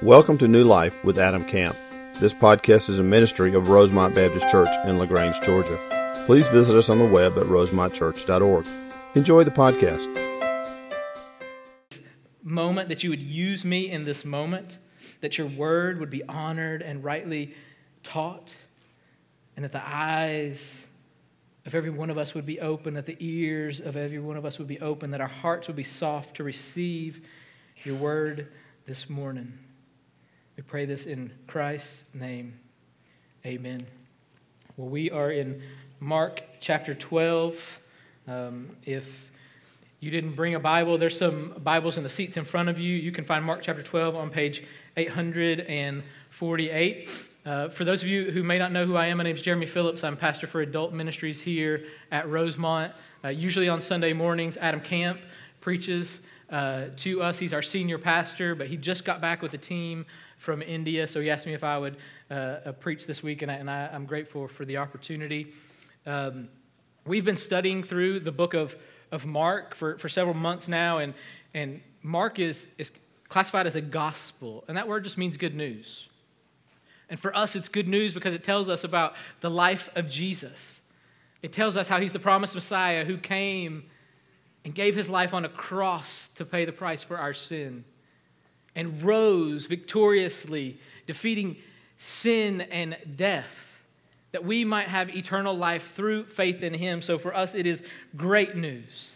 Welcome to New Life with Adam Camp. This podcast is a ministry of Rosemont Baptist Church in LaGrange, Georgia. Please visit us on the web at rosemontchurch.org. Enjoy the podcast. Moment that you would use me in this moment, that your word would be honored and rightly taught, and that the eyes of every one of us would be open, that the ears of every one of us would be open, that our hearts would be soft to receive your word this morning. We pray this in Christ's name. Amen. Well, we are in Mark chapter 12. If you didn't bring a Bible, there's some Bibles in the seats in front of you. You can find Mark chapter 12 on page 848. For those of you who may not know who I am, my name is Jeremy Phillips. I'm pastor for adult ministries here at Rosemont. Usually on Sunday mornings, Adam Camp preaches to us. He's our senior pastor, but he just got back with a team from India, so he asked me if I would preach this week, and I'm grateful for the opportunity. We've been studying through the book of Mark for several months now, and Mark is classified as a gospel, and that word just means good news. And for us, it's good news because it tells us about the life of Jesus. It tells us how he's the promised Messiah who came and gave his life on a cross to pay the price for our sin and rose victoriously, defeating sin and death, that we might have eternal life through faith in him. So for us, it is great news.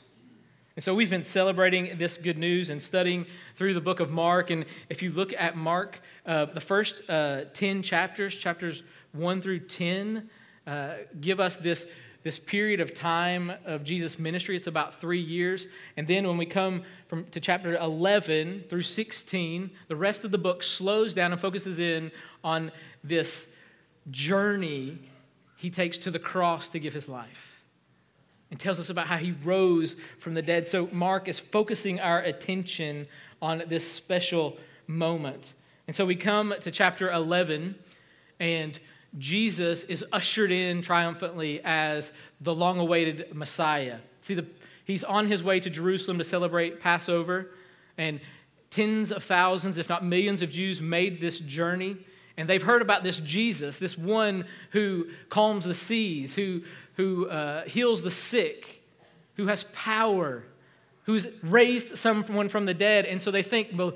And so we've been celebrating this good news and studying through the book of Mark. And if you look at Mark, the first 10 chapters, chapters 1 through 10, give us this period of time of Jesus' ministry. It's about 3 years. And then when we come to chapter 11 through 16, the rest of the book slows down and focuses in on this journey he takes to the cross to give his life, and tells us about how he rose from the dead. So Mark is focusing our attention on this special moment. And so we come to chapter 11, and Jesus is ushered in triumphantly as the long-awaited Messiah. See, he's on his way to Jerusalem to celebrate Passover, and tens of thousands, if not millions of Jews made this journey, and they've heard about this Jesus, this one who calms the seas, who heals the sick, who has power, who's raised someone from the dead, and so they think, well,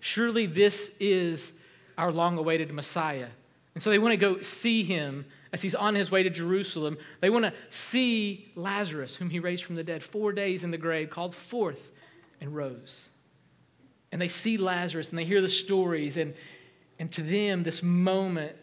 surely this is our long-awaited Messiah. And so they want to go see him as he's on his way to Jerusalem. They want to see Lazarus, whom he raised from the dead, 4 days in the grave, called forth and rose. And they see Lazarus and they hear the stories. And to them, this moment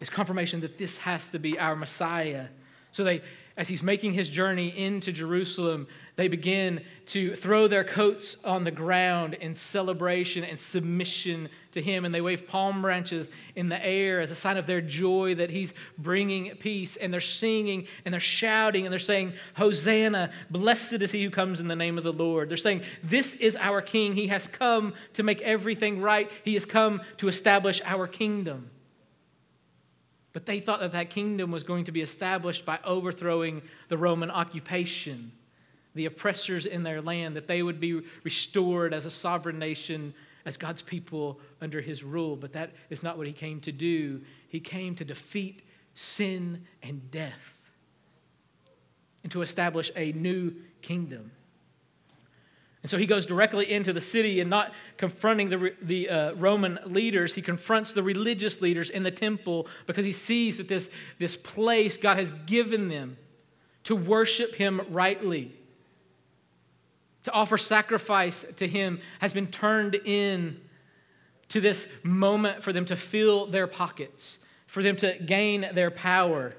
is confirmation that this has to be our Messiah. So they, as he's making his journey into Jerusalem, they begin to throw their coats on the ground in celebration and submission to him. And they wave palm branches in the air as a sign of their joy that he's bringing peace. And they're singing and they're shouting and they're saying, Hosanna, blessed is he who comes in the name of the Lord. They're saying, this is our King. He has come to make everything right. He has come to establish our kingdom. But they thought that kingdom was going to be established by overthrowing the Roman occupation, the oppressors in their land, that they would be restored as a sovereign nation, as God's people under his rule. But that is not what he came to do. He came to defeat sin and death and to establish a new kingdom. And so he goes directly into the city, and not confronting the Roman leaders, he confronts the religious leaders in the temple, because he sees that this place God has given them to worship him rightly, to offer sacrifice to him, has been turned in to this moment for them to fill their pockets, for them to gain their power.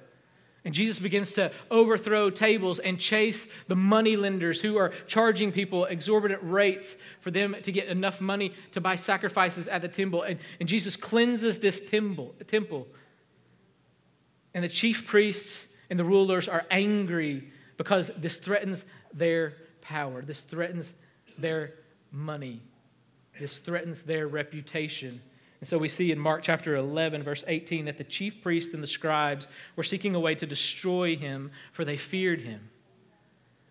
And Jesus begins to overthrow tables and chase the money lenders who are charging people exorbitant rates for them to get enough money to buy sacrifices at the temple. And Jesus cleanses this temple. And the chief priests and the rulers are angry because this threatens their power. This threatens their money. This threatens their reputation. And so we see in Mark chapter 11, verse 18, that the chief priests and the scribes were seeking a way to destroy him, for they feared him.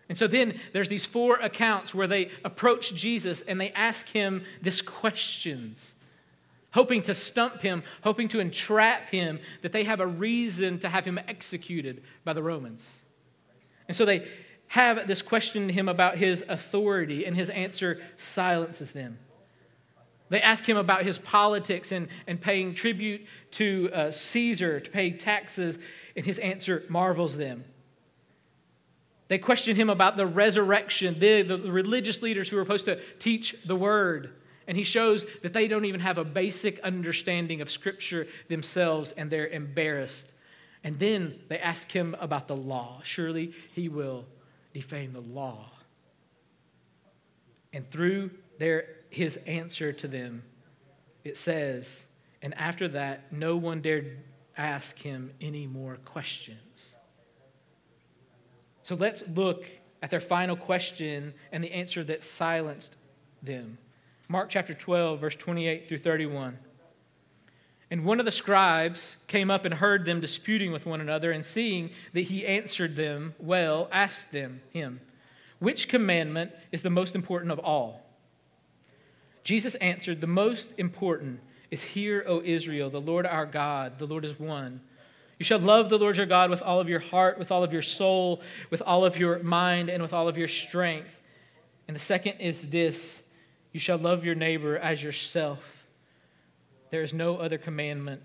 And so then there's these four accounts where they approach Jesus and they ask him these questions. hoping to stump him, hoping to entrap him, that they have a reason to have him executed by the Romans. And so they have this question to him about his authority, and his answer silences them. They ask him about his politics and paying tribute to Caesar, to pay taxes, and his answer marvels them. They question him about the resurrection, the religious leaders who are supposed to teach the word. And he shows that they don't even have a basic understanding of Scripture themselves, and they're embarrassed. And then they ask him about the law. Surely he will defame the law. And through his answer to them, it says, and after that, no one dared ask him any more questions. So let's look at their final question and the answer that silenced them. Mark chapter 12, verse 28 through 31. And one of the scribes came up and heard them disputing with one another, and seeing that he answered them well, asked him, which commandment is the most important of all? Jesus answered, the most important is, hear, O Israel, the Lord our God, the Lord is one. You shall love the Lord your God with all of your heart, with all of your soul, with all of your mind, and with all of your strength. And the second is this, you shall love your neighbor as yourself. There is no other commandment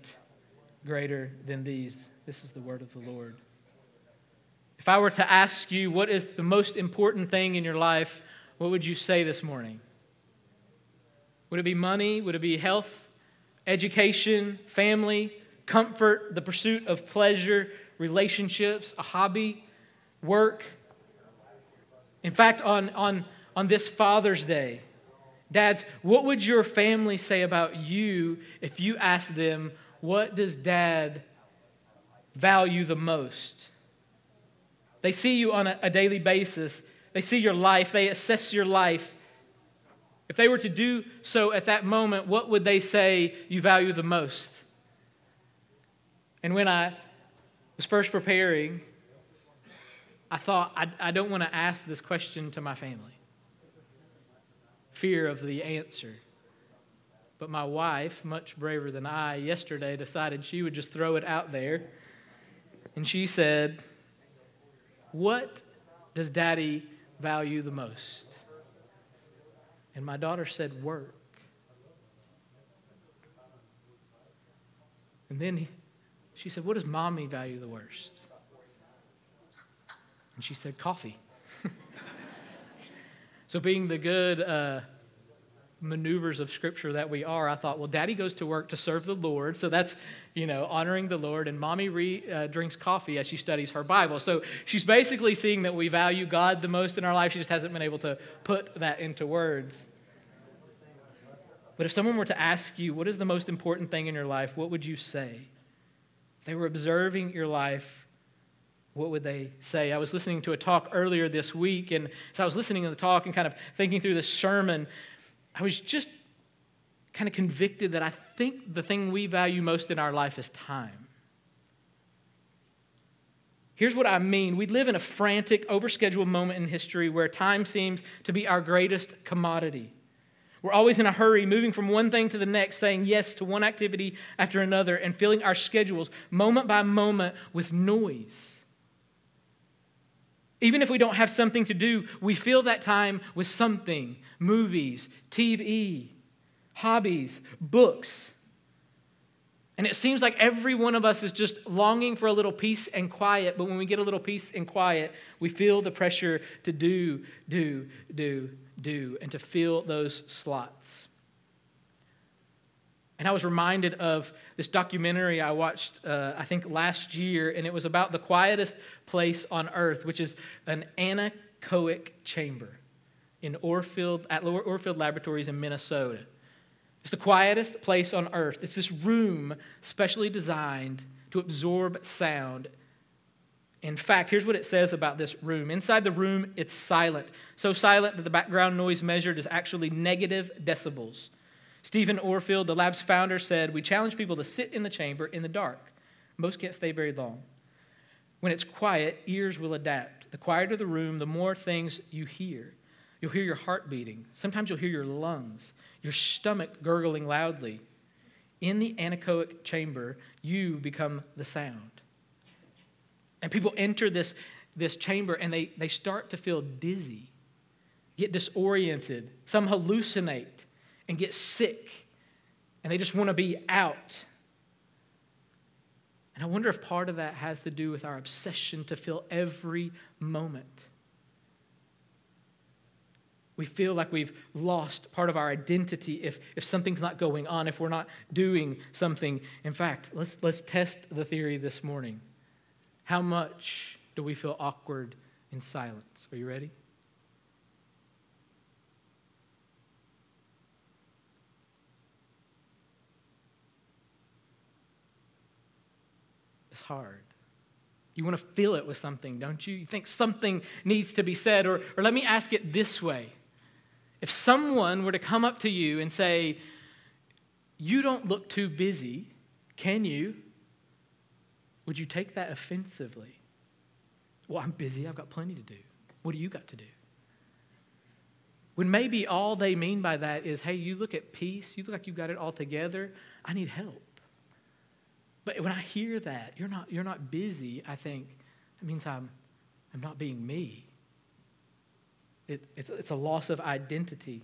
greater than these. This is the word of the Lord. If I were to ask you what is the most important thing in your life, what would you say this morning? Would it be money? Would it be health, education, family, comfort, the pursuit of pleasure, relationships, a hobby, work? In fact, on this Father's Day, dads, what would your family say about you if you asked them, what does dad value the most? They see you on a daily basis. They see your life. They assess your life. If they were to do so at that moment, what would they say you value the most? And when I was first preparing, I thought, I don't want to ask this question to my family. Fear of the answer. But my wife, much braver than I, yesterday decided she would just throw it out there. And she said, what does Daddy value the most? And my daughter said, work. And then she said, what does Mommy value the worst? And she said, coffee. So being the good maneuvers of Scripture that we are, I thought, well, Daddy goes to work to serve the Lord. So that's, honoring the Lord. And Mommy drinks coffee as she studies her Bible. So she's basically seeing that we value God the most in our life. She just hasn't been able to put that into words. But if someone were to ask you, what is the most important thing in your life, what would you say? If they were observing your life, what would they say? I was listening to a talk earlier this week, and as I was listening to the talk and kind of thinking through this sermon, I was just kind of convicted that I think the thing we value most in our life is time. Here's what I mean. We live in a frantic, overscheduled moment in history where time seems to be our greatest commodity. We're always in a hurry, moving from one thing to the next, saying yes to one activity after another, and filling our schedules moment by moment with noise. Even if we don't have something to do, we fill that time with something. Movies, TV, hobbies, books. And it seems like every one of us is just longing for a little peace and quiet, but when we get a little peace and quiet, we feel the pressure to do, and to fill those slots. And I was reminded of this documentary I watched, I think last year, and it was about the quietest place on earth, which is an anechoic chamber at Orfield Laboratories in Minnesota. It's the quietest place on earth. It's this room specially designed to absorb sound. In fact, here's what it says about this room. Inside the room, it's silent. So silent that the background noise measured is actually negative decibels. Stephen Orfield, the lab's founder, said, "We challenge people to sit in the chamber in the dark. Most can't stay very long. When it's quiet, ears will adapt. The quieter the room, the more things you hear. You'll hear your heart beating. Sometimes you'll hear your lungs, your stomach gurgling loudly. in the anechoic chamber, you become the sound. And people enter this chamber and they start to feel dizzy, get disoriented, some hallucinate and get sick, and they just want to be out. And I wonder if part of that has to do with our obsession to fill every moment. We feel like we've lost part of our identity if something's not going on, if we're not doing something. In fact, let's test the theory this morning. How much do we feel awkward in silence? Are you ready? It's hard. You want to fill it with something, don't you? You think something needs to be said. Or let me ask it this way. If someone were to come up to you and say, "You don't look too busy, can you?" Would you take that offensively? Well, I'm busy. I've got plenty to do. What do you got to do? When maybe all they mean by that is, hey, you look at peace. You look like you've got it all together. I need help. But when I hear that, you're not busy, I think, that means I'm not being me. It's a loss of identity.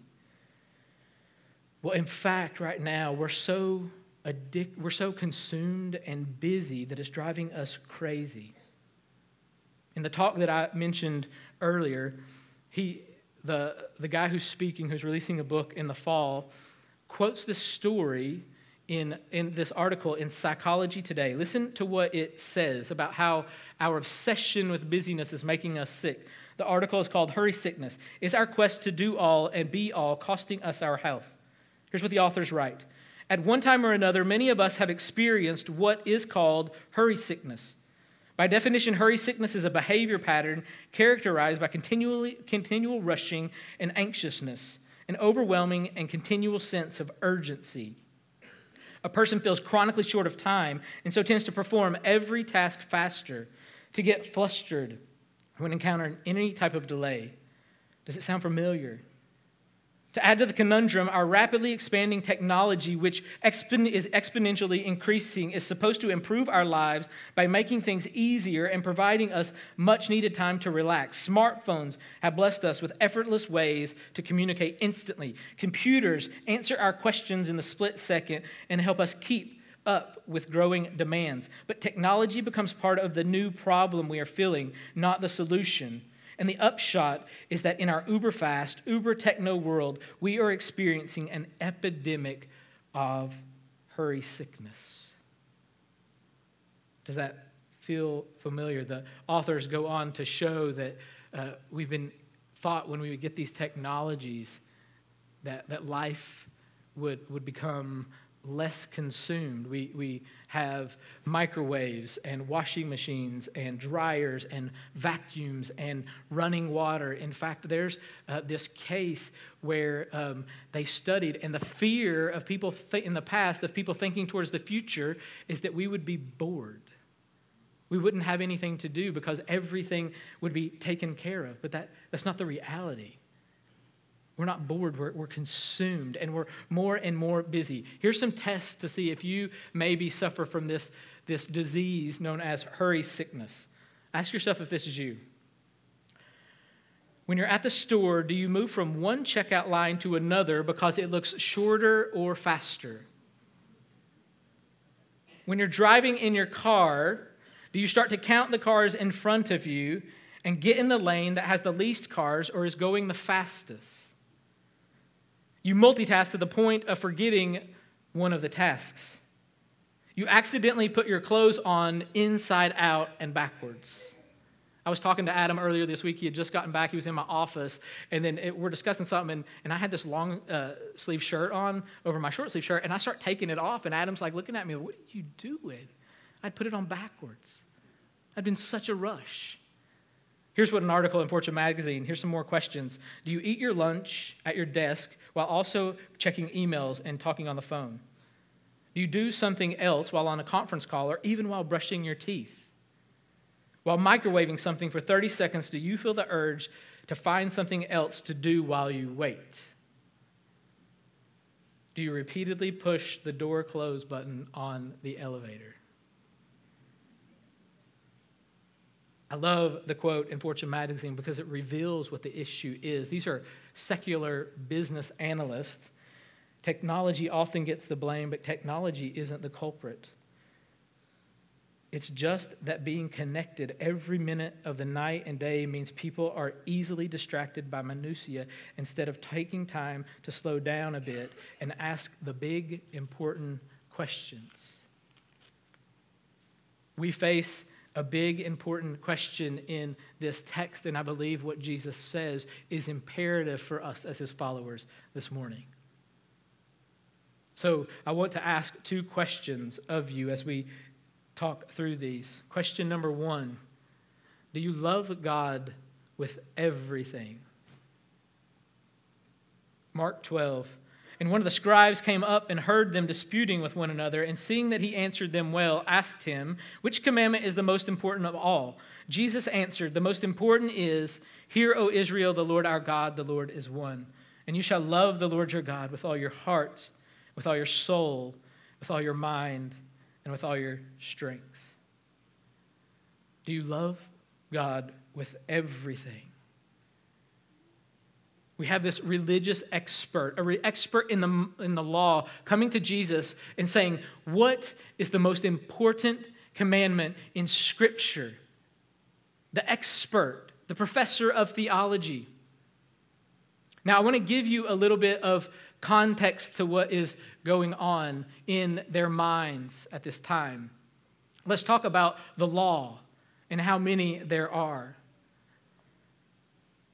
Well, in fact, right now, we're so consumed and busy that it's driving us crazy. In the talk that I mentioned earlier, the guy who's speaking, who's releasing a book in the fall, quotes this story in this article in Psychology Today. Listen to what it says about how our obsession with busyness is making us sick. The article is called "Hurry Sickness: Is Our Quest to Do All and Be All Costing Us Our Health?" Here's what the authors write. At one time or another, many of us have experienced what is called hurry sickness. By definition, hurry sickness is a behavior pattern characterized by continual rushing and anxiousness, an overwhelming and continual sense of urgency. A person feels chronically short of time and so tends to perform every task faster, to get flustered when encountering any type of delay. Does it sound familiar? To add to the conundrum, our rapidly expanding technology, which is exponentially increasing, is supposed to improve our lives by making things easier and providing us much-needed time to relax. Smartphones have blessed us with effortless ways to communicate instantly. Computers answer our questions in the split second and help us keep up with growing demands. But technology becomes part of the new problem we are feeling, not the solution. And the upshot is that in our uber-fast, uber-techno world, we are experiencing an epidemic of hurry sickness. Does that feel familiar? The authors go on to show that we've been thought when we would get these technologies that life would become less consumed. We have microwaves and washing machines and dryers and vacuums and running water. In fact, there's this case where they studied, and the fear of people in the past, of people thinking towards the future, is that we would be bored. We wouldn't have anything to do because everything would be taken care of. But that's not the reality. We're not bored, we're consumed, and we're more and more busy. Here's some tests to see if you maybe suffer from this disease known as hurry sickness. Ask yourself if this is you. When you're at the store, do you move from one checkout line to another because it looks shorter or faster? When you're driving in your car, do you start to count the cars in front of you and get in the lane that has the least cars or is going the fastest? You multitask to the point of forgetting one of the tasks. You accidentally put your clothes on inside out and backwards. I was talking to Adam earlier this week. He had just gotten back. He was in my office. And then we're discussing something. And I had this long sleeve shirt on over my short sleeve shirt. And I start taking it off. And Adam's like looking at me, "What are you doing?" I'd put it on backwards. I'd been such a rush. Here's what an article in Fortune Magazine. Here's some more questions. Do you eat your lunch at your desk while also checking emails and talking on the phone? Do you do something else while on a conference call or even while brushing your teeth? While microwaving something for 30 seconds, do you feel the urge to find something else to do while you wait? do you repeatedly push the door close button on the elevator? I love the quote in Fortune Magazine because it reveals what the issue is. These are secular business analysts. Technology often gets the blame, but technology isn't the culprit. It's just that being connected every minute of the night and day means people are easily distracted by minutia instead of taking time to slow down a bit and ask the big, important questions. We face a big, important question in this text, and I believe what Jesus says is imperative for us as his followers this morning. So I want to ask two questions of you as we talk through these. Question number one, do you love God with everything? Mark 12, and one of the scribes came up and heard them disputing with one another, and seeing that he answered them well, asked him, which commandment is the most important of all? Jesus answered, the most important is, hear, O Israel, the Lord our God, the Lord is one. And you shall love the Lord your God with all your heart, with all your soul, with all your mind, and with all your strength. Do you love God with everything? We have this religious expert, an expert in the law, coming to Jesus and saying, what is the most important commandment in Scripture? The expert, the professor of theology. Now, I want to give you a little bit of context to what is going on in their minds at this time. Let's talk about the law and how many there are.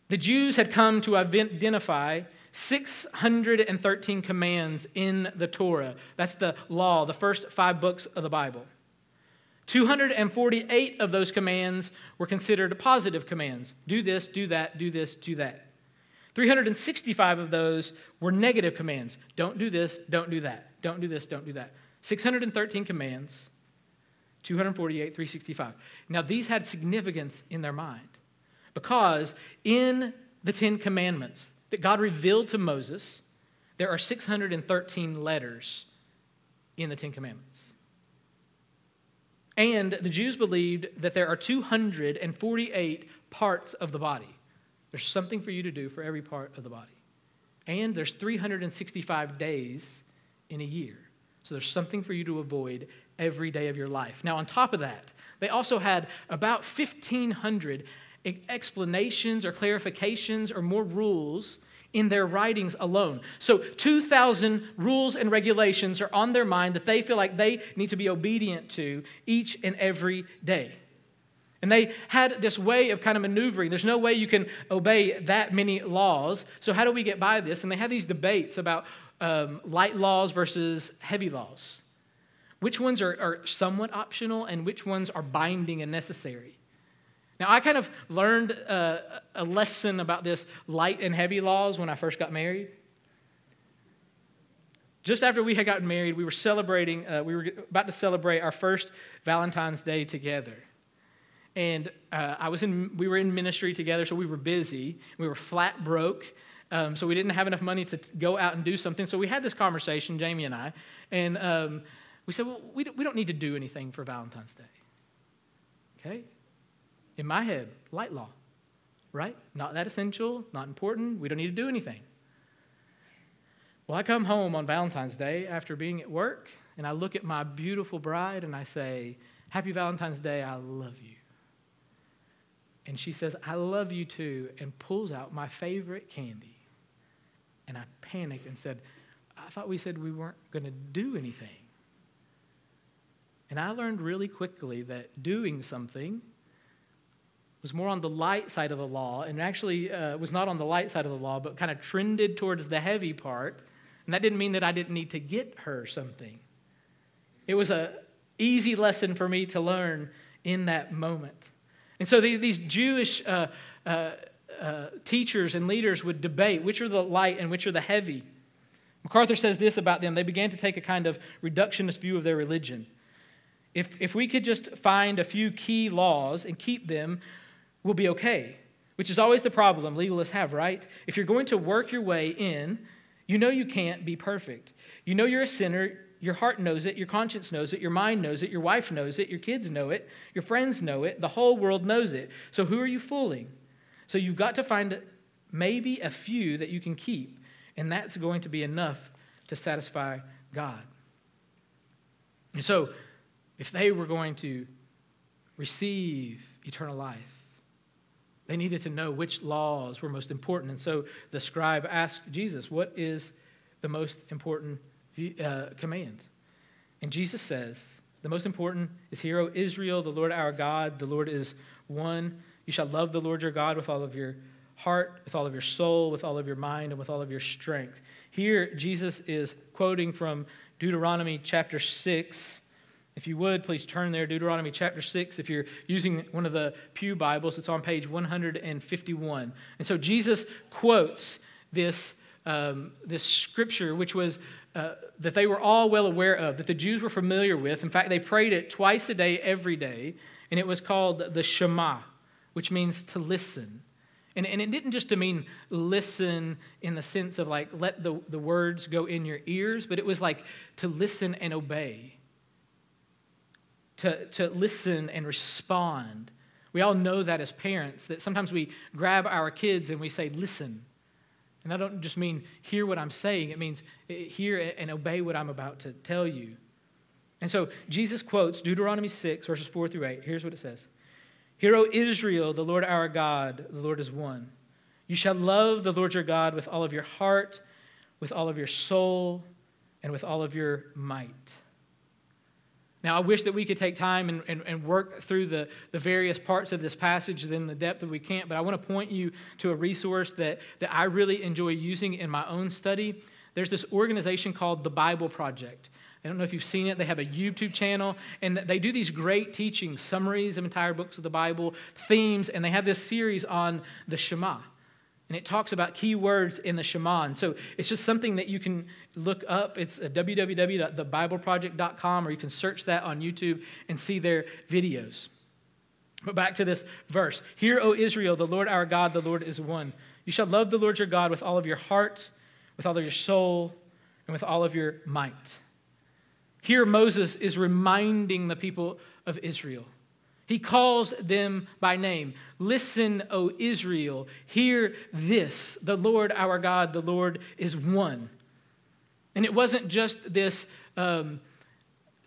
The Jews had come to identify 613 commands in the Torah. That's the law, the first 5 books of the Bible. 248 of those commands were considered positive commands. Do this, do that, do this, do that. 365 of those were negative commands. Don't do this, don't do that. Don't do this, don't do that. 613 commands, 248, 365. Now, these had significance in their mind because in the 10 commandments that God revealed to Moses, there are 613 letters in the 10 commandments. And the Jews believed that there are 248 parts of the body. There's something for you to do for every part of the body. And there's 365 days in a year. So there's something for you to avoid every day of your life. Now, on top of that, they also had about 1,500 explanations or clarifications or more rules in their writings alone. So 2,000 rules and regulations are on their mind that they feel like they need to be obedient to each and every day. And they had this way of kind of maneuvering. There's no way you can obey that many laws. So how do we get by this? And they had these debates about light laws versus heavy laws. Which ones are somewhat optional and which ones are binding and necessary? Now, I kind of learned a lesson about this light and heavy laws when I first got married. Just after we had gotten married, we were celebrating. We were about to celebrate our first Valentine's Day together. And we were in ministry together, so we were busy. We were flat broke, so we didn't have enough money to go out and do something. So we had this conversation, Jamie and I, and we said, well, we don't need to do anything for Valentine's Day. Okay? In my head, light law, right? Not that essential, not important. We don't need to do anything. Well, I come home on Valentine's Day after being at work, and I look at my beautiful bride, and I say, Happy Valentine's Day, I love you. And she says, I love you too, and pulls out my favorite candy. And I panicked and said, I thought we said we weren't going to do anything. And I learned really quickly that doing something was more on the light side of the law, and actually was not on the light side of the law, but kind of trended towards the heavy part. And that didn't mean that I didn't need to get her something. It was an easy lesson for me to learn in that moment. And so these Jewish teachers and leaders would debate which are the light and which are the heavy. MacArthur says this about them. They began to take a kind of reductionist view of their religion. If we could just find a few key laws and keep them, we'll be okay, which is always the problem legalists have, right? If you're going to work your way in, You know you can't be perfect. You know you're a sinner. Your heart knows it. Your conscience knows it. Your mind knows it. Your wife knows it. Your kids know it. Your friends know it. The whole world knows it. So who are you fooling? So you've got to find maybe a few that you can keep, and that's going to be enough to satisfy God. And so if they were going to receive eternal life, they needed to know which laws were most important. And so the scribe asked Jesus, what is the most important command? And Jesus says, the most important is, hear, O Israel, the Lord our God, the Lord is one. You shall love the Lord your God with all of your heart, with all of your soul, with all of your mind, and with all of your strength. Here, Jesus is quoting from Deuteronomy chapter 6. If you would, please turn there, Deuteronomy chapter 6. If you're using one of the Pew Bibles, it's on page 151. And so Jesus quotes this scripture, which was that they were all well aware of, that the Jews were familiar with. In fact, they prayed it twice a day, every day, and it was called the Shema, which means to listen. And it didn't just mean listen in the sense of like let the words go in your ears, but it was like to listen and obey. To listen and respond. We all know that as parents, that sometimes we grab our kids and we say, listen. And I don't just mean hear what I'm saying. It means hear and obey what I'm about to tell you. And so Jesus quotes Deuteronomy 6, verses 4 through 8. Here's what it says. Hear, O Israel, the Lord our God, the Lord is one. You shall love the Lord your God with all of your heart, with all of your soul, and with all of your might. Now, I wish that we could take time and work through the various parts of this passage in the depth that we can't, but I want to point you to a resource that I really enjoy using in my own study. There's this organization called The Bible Project. I don't know if you've seen it. They have a YouTube channel, and they do these great teachings, summaries of entire books of the Bible, themes, and they have this series on the Shema. And it talks about key words in the Shema. And so it's just something that you can look up. It's www.thebibleproject.com, or you can search that on YouTube and see their videos. But back to this verse. Hear, O Israel, the Lord our God, the Lord is one. You shall love the Lord your God with all of your heart, with all of your soul, and with all of your might. Here Moses is reminding the people of Israel. He calls them by name. Listen, O Israel, hear this. The Lord our God, the Lord is one. And it wasn't just this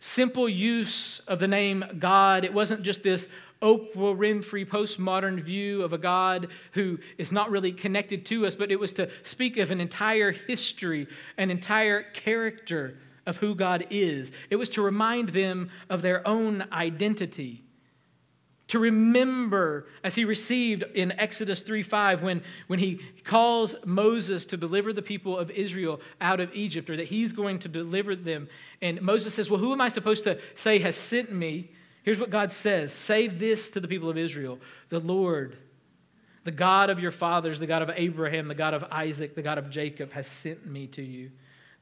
simple use of the name God. It wasn't just this Oprah Winfrey postmodern view of a God who is not really connected to us, but it was to speak of an entire history, an entire character of who God is. It was to remind them of their own identity. To remember, as he received in Exodus 3:5, when he calls Moses to deliver the people of Israel out of Egypt, or that he's going to deliver them. And Moses says, well, who am I supposed to say has sent me? Here's what God says. Say this to the people of Israel. The Lord, the God of your fathers, the God of Abraham, the God of Isaac, the God of Jacob has sent me to you.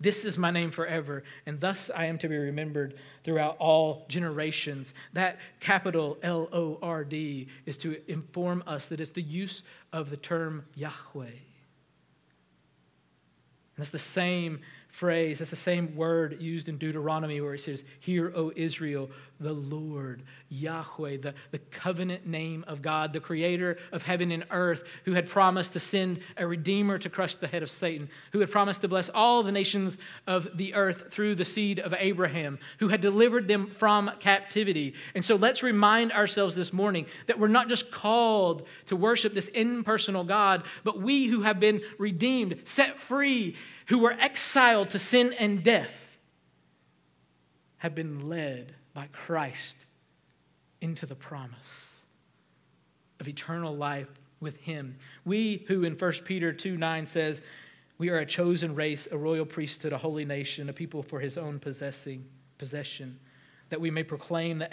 This is my name forever, and thus I am to be remembered throughout all generations. That capital Lord is to inform us that it's the use of the term Yahweh. And that's the same phrase, that's the same word used in Deuteronomy where it says, hear, O Israel, the Lord, Yahweh, the covenant name of God, the creator of heaven and earth, who had promised to send a redeemer to crush the head of Satan, who had promised to bless all the nations of the earth through the seed of Abraham, who had delivered them from captivity. And so let's remind ourselves this morning that we're not just called to worship this impersonal God, but we who have been redeemed, set free, who were exiled to sin and death, have been led by Christ into the promise of eternal life with him. We who in 1 Peter 2:9 says, we are a chosen race, a royal priesthood, a holy nation, a people for his own possession, that we may proclaim the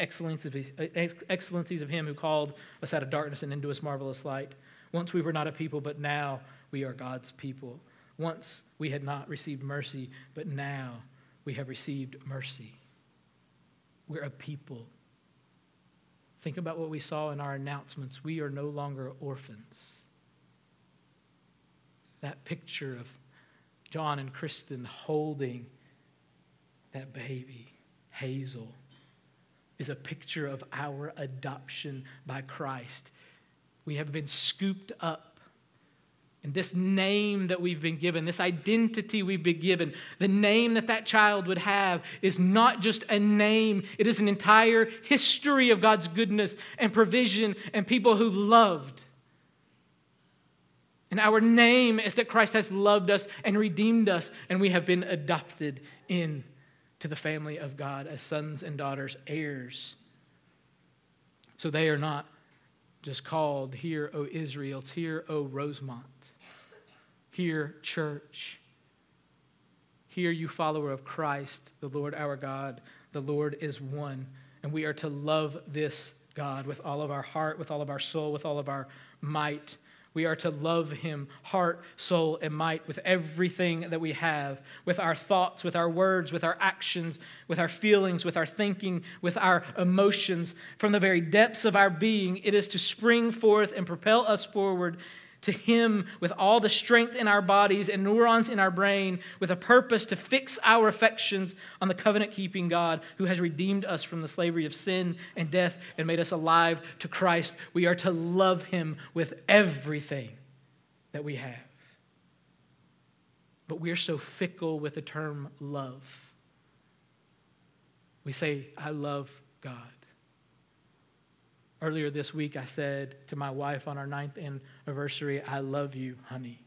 excellencies of him who called us out of darkness and into his marvelous light. Once we were not a people, but now we are God's people. Once we had not received mercy, but now we have received mercy. We're a people. Think about what we saw in our announcements. We are no longer orphans. That picture of John and Kristen holding that baby, Hazel, is a picture of our adoption by Christ. We have been scooped up. And this name that we've been given, this identity we've been given, the name that that child would have is not just a name. It is an entire history of God's goodness and provision and people who loved. And our name is that Christ has loved us and redeemed us, and we have been adopted into the family of God as sons and daughters, heirs. So they are not just called, "Hear, O Israel," "Hear, O Rosemont," "Hear, church," "Hear, you follower of Christ, the Lord our God, the Lord is one." And we are to love this God with all of our heart, with all of our soul, with all of our might. We are to love Him, heart, soul, and might, with everything that we have, with our thoughts, with our words, with our actions, with our feelings, with our thinking, with our emotions. From the very depths of our being, it is to spring forth and propel us forward to Him with all the strength in our bodies and neurons in our brain, with a purpose to fix our affections on the covenant-keeping God who has redeemed us from the slavery of sin and death and made us alive to Christ. We are to love Him with everything that we have. But we're so fickle with the term love. We say, "I love God." Earlier this week, I said to my wife on our 9th anniversary, "I love you, honey."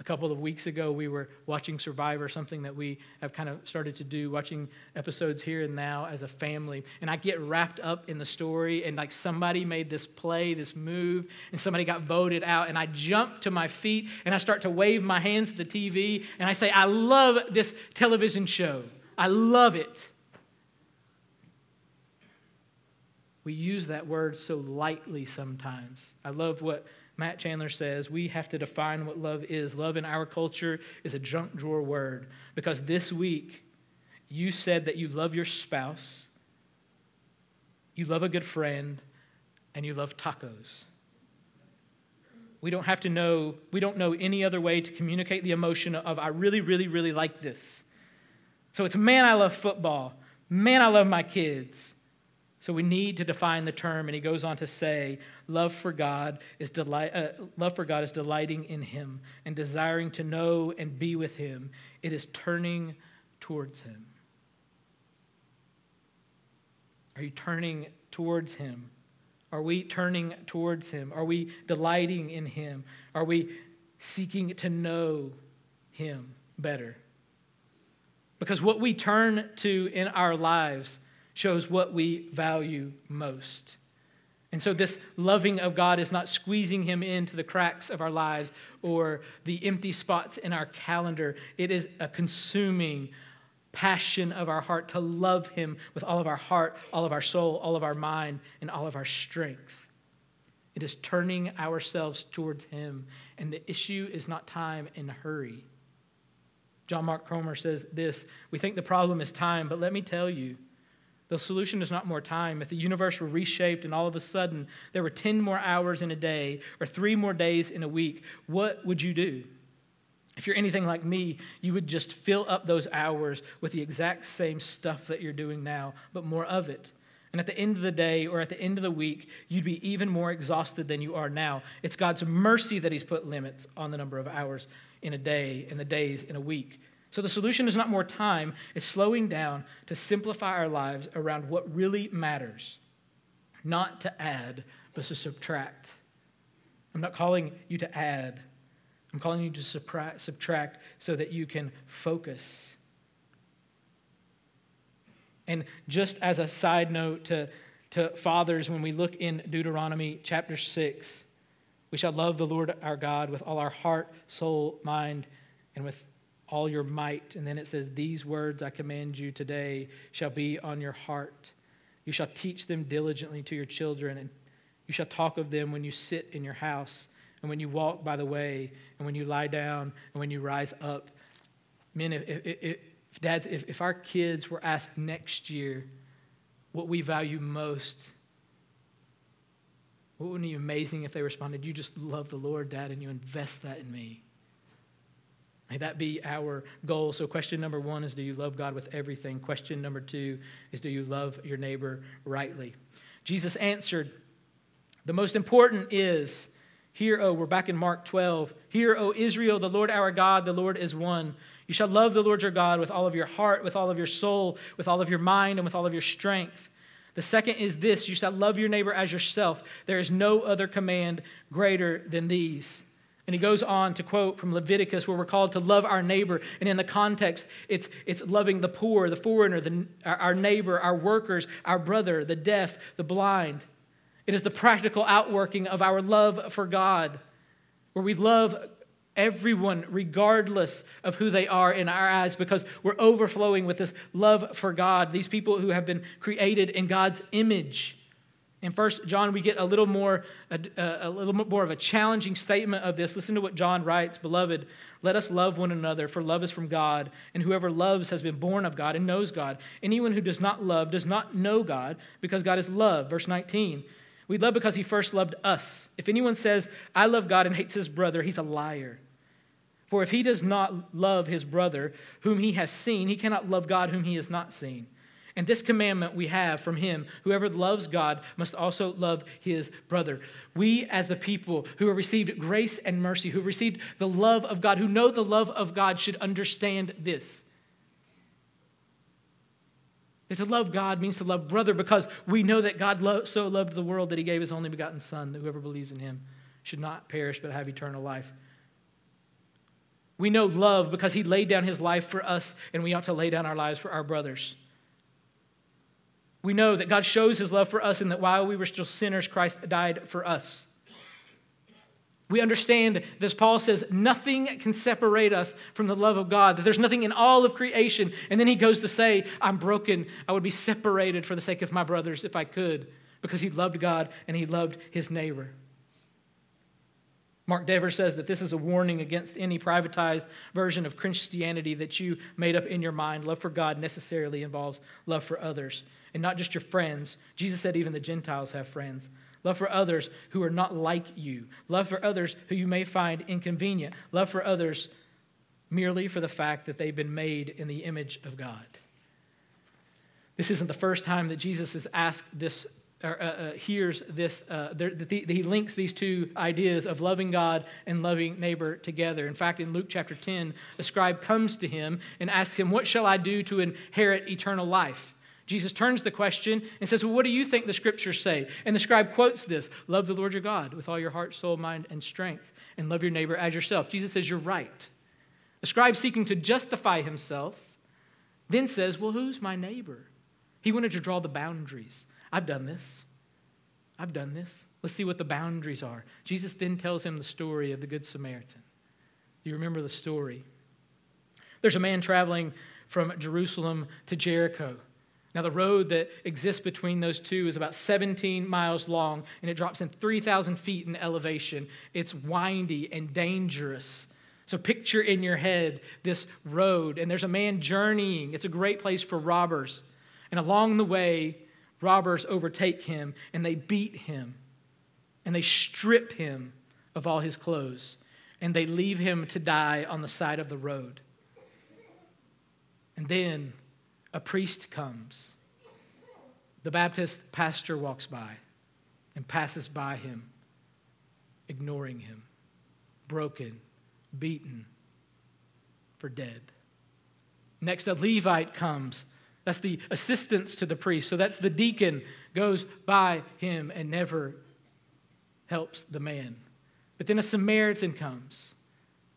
A couple of weeks ago, we were watching Survivor, something that we have kind of started to do, watching episodes here and now as a family. And I get wrapped up in the story, and like somebody made this play, this move, and somebody got voted out. And I jump to my feet, and I start to wave my hands to the TV, and I say, "I love this television show. I love it." We use that word so lightly sometimes. I love what Matt Chandler says. We have to define what love is. Love in our culture is a junk drawer word, because this week you said that you love your spouse, you love a good friend, and you love tacos. We don't know any other way to communicate the emotion of "I really, really, really like this." So it's, "Man, I love football. Man, I love my kids." So we need to define the term, and he goes on to say, love for God is delighting in Him and desiring to know and be with Him. It is turning towards Him. Are you turning towards Him? Are we turning towards Him? Are we delighting in Him? Are we seeking to know Him better? Because what we turn to in our lives shows what we value most. And so this loving of God is not squeezing Him into the cracks of our lives or the empty spots in our calendar. It is a consuming passion of our heart to love Him with all of our heart, all of our soul, all of our mind, and all of our strength. It is turning ourselves towards Him. And the issue is not time and hurry. John Mark Comer says this: "We think the problem is time, but let me tell you, the solution is not more time. If the universe were reshaped and all of a sudden there were 10 more hours in a day or 3 more days in a week, what would you do? If you're anything like me, you would just fill up those hours with the exact same stuff that you're doing now, but more of it. And at the end of the day or at the end of the week, you'd be even more exhausted than you are now. It's God's mercy that He's put limits on the number of hours in a day and the days in a week. So the solution is not more time. It's slowing down to simplify our lives around what really matters. Not to add, but to subtract. I'm not calling you to add. I'm calling you to subtract so that you can focus." And just as a side note to fathers, when we look in Deuteronomy chapter 6, "We shall love the Lord our God with all our heart, soul, mind, and with all your might." And then it says, "These words I command you today shall be on your heart. You shall teach them diligently to your children, and you shall talk of them when you sit in your house, and when you walk by the way, and when you lie down, and when you rise up." Men, dads, if our kids were asked next year what we value most, wouldn't it be amazing if they responded, "You just love the Lord, Dad, and you invest that in me." May that be our goal. So question number one is, do you love God with everything? Question number two is, do you love your neighbor rightly? Jesus answered, the most important is, hear, O, we're back in Mark 12. Hear, O Israel, the Lord our God, the Lord is one. You shall love the Lord your God with all of your heart, with all of your soul, with all of your mind, and with all of your strength. The second is this, you shall love your neighbor as yourself. There is no other command greater than these. And he goes on to quote from Leviticus, where we're called to love our neighbor. And in the context, it's loving the poor, the foreigner, our neighbor, our workers, our brother, the deaf, the blind. It is the practical outworking of our love for God, where we love everyone regardless of who they are in our eyes, because we're overflowing with this love for God, these people who have been created in God's image. In 1 John, we get a little more of a challenging statement of this. Listen to what John writes. Beloved, let us love one another, for love is from God, and whoever loves has been born of God and knows God. Anyone who does not love does not know God, because God is love. Verse 19, we love because he first loved us. If anyone says, I love God, and hates his brother, he's a liar. For if he does not love his brother whom he has seen, he cannot love God whom he has not seen. And this commandment we have from him, whoever loves God must also love his brother. We as the people who have received grace and mercy, who have received the love of God, who know the love of God, should understand this. That to love God means to love brother, because we know that God so loved the world that he gave his only begotten son, that whoever believes in him should not perish but have eternal life. We know love because he laid down his life for us, and we ought to lay down our lives for our brothers. We know that God shows his love for us, and that while we were still sinners, Christ died for us. We understand, as Paul says, nothing can separate us from the love of God, that there's nothing in all of creation. And then he goes to say, I'm broken. I would be separated for the sake of my brothers if I could, because he loved God and he loved his neighbor. Mark Dever says that this is a warning against any privatized version of Christianity that you made up in your mind. Love for God necessarily involves love for others. And not just your friends. Jesus said even the Gentiles have friends. Love for others who are not like you. Love for others who you may find inconvenient. Love for others merely for the fact that they've been made in the image of God. This isn't the first time that Jesus is asked this, or hears this, he links these two ideas of loving God and loving neighbor together. In fact, in Luke chapter 10, the scribe comes to him and asks him, what shall I do to inherit eternal life? Jesus turns the question and says, well, what do you think the scriptures say? And the scribe quotes this, love the Lord your God with all your heart, soul, mind, and strength, and love your neighbor as yourself. Jesus says, you're right. The scribe, seeking to justify himself, then says, well, who's my neighbor? He wanted to draw the boundaries. I've done this. Let's see what the boundaries are. Jesus then tells him the story of the Good Samaritan. Do you remember the story? There's a man traveling from Jerusalem to Jericho. Now, the road that exists between those two is about 17 miles long, and it drops in 3,000 feet in elevation. It's windy and dangerous. So picture in your head this road, and there's a man journeying. It's a great place for robbers. And along the way, robbers overtake him, and they beat him, and they strip him of all his clothes, and they leave him to die on the side of the road. And then a priest comes. The Baptist pastor walks by and passes by him, ignoring him, broken, beaten, for dead. Next, a Levite comes. That's the assistants to the priest. So that's the deacon, goes by him and never helps the man. But then a Samaritan comes.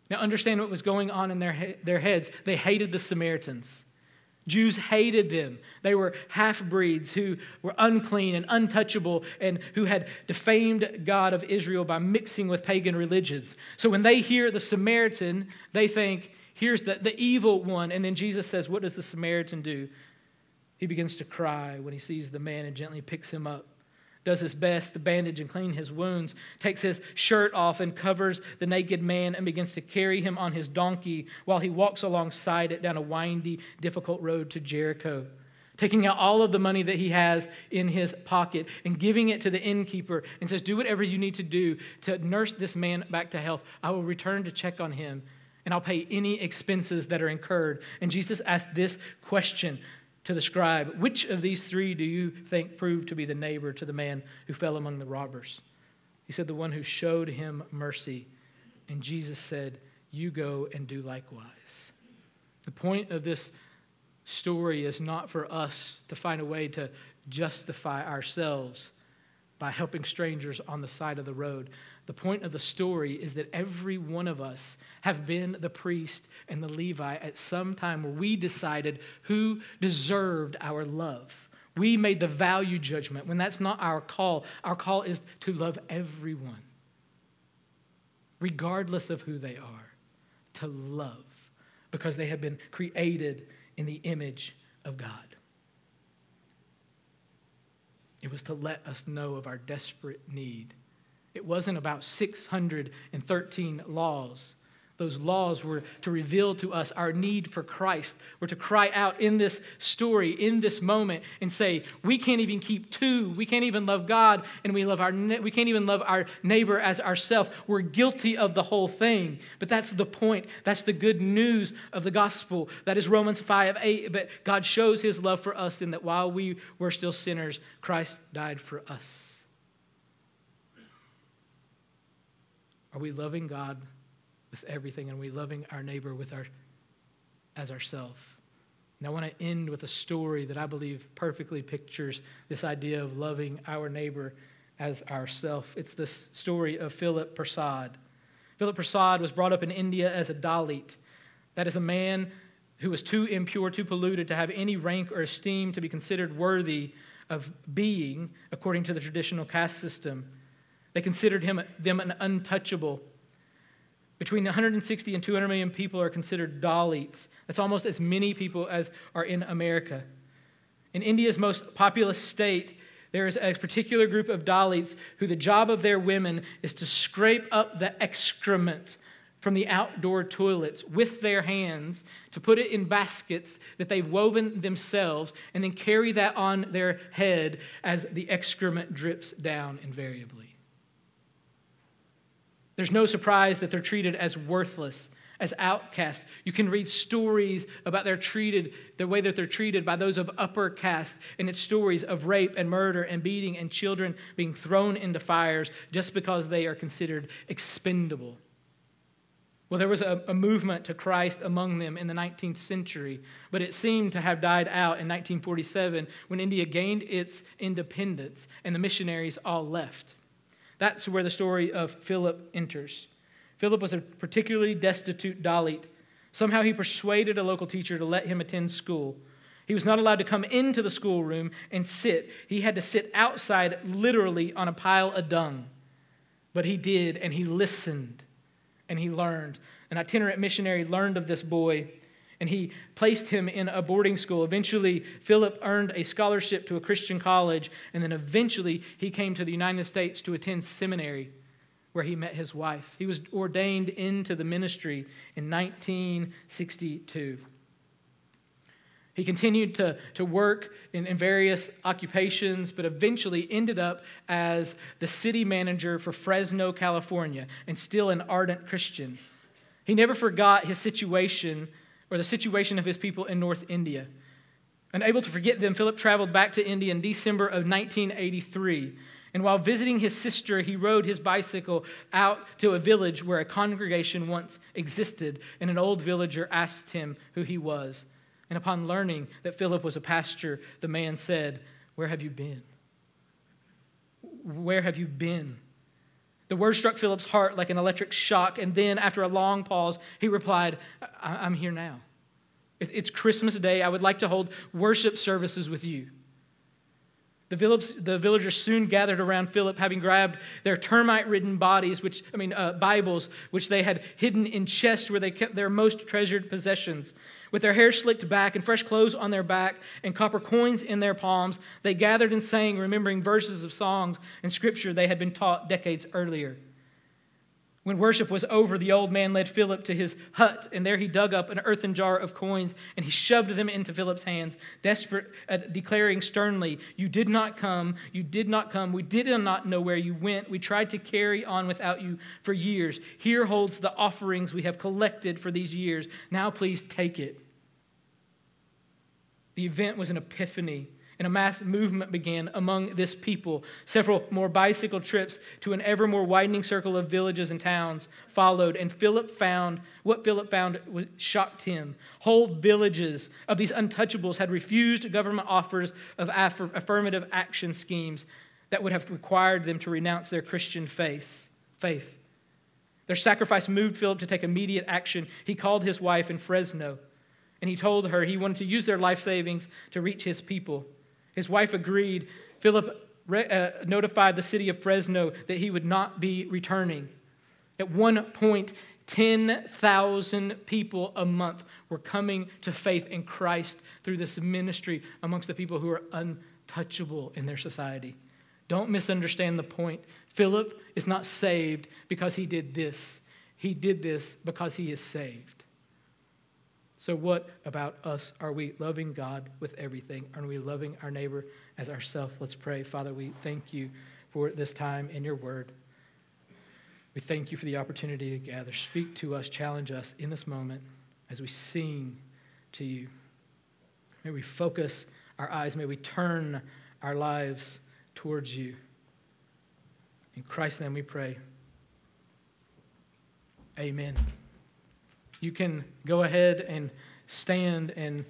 Now understand what was going on in their heads. They hated the Samaritans. Jews hated them. They were half-breeds who were unclean and untouchable, and who had defamed God of Israel by mixing with pagan religions. So when they hear the Samaritan, they think, here's the evil one. And then Jesus says, what does the Samaritan do? He begins to cry when he sees the man and gently picks him up, does his best to bandage and clean his wounds, takes his shirt off and covers the naked man, and begins to carry him on his donkey while he walks alongside it down a windy, difficult road to Jericho, taking out all of the money that he has in his pocket and giving it to the innkeeper, and says, do whatever you need to do to nurse this man back to health. I will return to check on him and I'll pay any expenses that are incurred. And Jesus asked this question to the scribe, which of these three do you think proved to be the neighbor to the man who fell among the robbers? He said, the one who showed him mercy. And Jesus said, you go and do likewise. The point of this story is not for us to find a way to justify ourselves by helping strangers on the side of the road. The point of the story is that every one of us have been the priest and the Levite at some time where we decided who deserved our love. We made the value judgment when that's not our call. Our call is to love everyone, regardless of who they are, to love, because they have been created in the image of God. It was to let us know of our desperate need. It wasn't about 613 laws. Those laws were to reveal to us our need for Christ. We're to cry out in this story, in this moment, and say, we can't even keep two. We can't even love God, and we can't even love our neighbor as ourselves. We're guilty of the whole thing. But that's the point. That's the good news of the gospel. That is Romans 5:8. But God shows his love for us in that while we were still sinners, Christ died for us. Are we loving God with everything, and we loving our neighbor as ourselves? And I want to end with a story that I believe perfectly pictures this idea of loving our neighbor as ourself. It's the story of Philip Prasad. Philip Prasad was brought up in India as a Dalit. That is a man who was too impure, too polluted to have any rank or esteem to be considered worthy of being according to the traditional caste system. They considered them an untouchable. Between 160 and 200 million people are considered Dalits. That's almost as many people as are in America. In India's most populous state, there is a particular group of Dalits who the job of their women is to scrape up the excrement from the outdoor toilets with their hands, to put it in baskets that they've woven themselves, and then carry that on their head as the excrement drips down invariably. There's no surprise that they're treated as worthless, as outcasts. You can read stories about the way that they're treated by those of upper caste, and it's stories of rape and murder and beating and children being thrown into fires just because they are considered expendable. Well, there was a movement to Christ among them in the 19th century, but it seemed to have died out in 1947 when India gained its independence and the missionaries all left. That's where the story of Philip enters. Philip was a particularly destitute Dalit. Somehow he persuaded a local teacher to let him attend school. He was not allowed to come into the schoolroom and sit. He had to sit outside, literally on a pile of dung. But he did, and he listened, and he learned. An itinerant missionary learned of this boy, and he placed him in a boarding school. Eventually, Philip earned a scholarship to a Christian college, and then eventually he came to the United States to attend seminary, where he met his wife. He was ordained into the ministry in 1962. He continued to work in various occupations, but eventually ended up as the city manager for Fresno, California, and still an ardent Christian. He never forgot his situation, or the situation of his people in North India. Unable to forget them, Philip traveled back to India in December of 1983. And while visiting his sister, he rode his bicycle out to a village where a congregation once existed, and an old villager asked him who he was. And upon learning that Philip was a pastor, the man said, "Where have you been? Where have you been?" The word struck Philip's heart like an electric shock, and then, after a long pause, he replied, "I'm here now. It's Christmas Day. I would like to hold worship services with you." The villagers soon gathered around Philip, having grabbed their termite-ridden Bibles, which they had hidden in chests where they kept their most treasured possessions. With their hair slicked back and fresh clothes on their back and copper coins in their palms, they gathered and sang, remembering verses of songs and scripture they had been taught decades earlier. When worship was over, the old man led Philip to his hut, and there he dug up an earthen jar of coins, and he shoved them into Philip's hands, declaring sternly, You did not come. We did not know where you went. We tried to carry on without you for years. Here holds the offerings we have collected for these years. Now please take it." The event was an epiphany, and a mass movement began among this people. Several more bicycle trips to an ever more widening circle of villages and towns followed, and Philip found shocked him. Whole villages of these untouchables had refused government offers of affirmative action schemes that would have required them to renounce their Christian faith. Their sacrifice moved Philip to take immediate action. He called his wife in Fresno, and he told her he wanted to use their life savings to reach his people. His wife agreed. Philip notified the city of Fresno that he would not be returning. At one point, 10,000 people a month were coming to faith in Christ through this ministry amongst the people who are untouchable in their society. Don't misunderstand the point. Philip is not saved because he did this. He did this because he is saved. So what about us? Are we loving God with everything? Are we loving our neighbor as ourselves? Let's pray. Father, we thank you for this time in your word. We thank you for the opportunity to gather. Speak to us, challenge us in this moment as we sing to you. May we focus our eyes. May we turn our lives towards you. In Christ's name we pray. Amen. You can go ahead and stand, and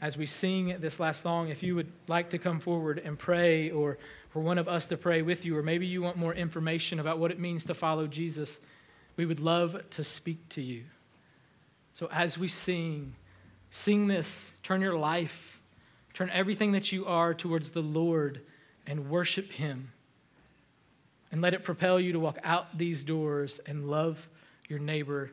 as we sing this last song, if you would like to come forward and pray, or for one of us to pray with you, or maybe you want more information about what it means to follow Jesus, we would love to speak to you. So as we sing this, turn your life, turn everything that you are towards the Lord and worship him. And let it propel you to walk out these doors and love your neighbor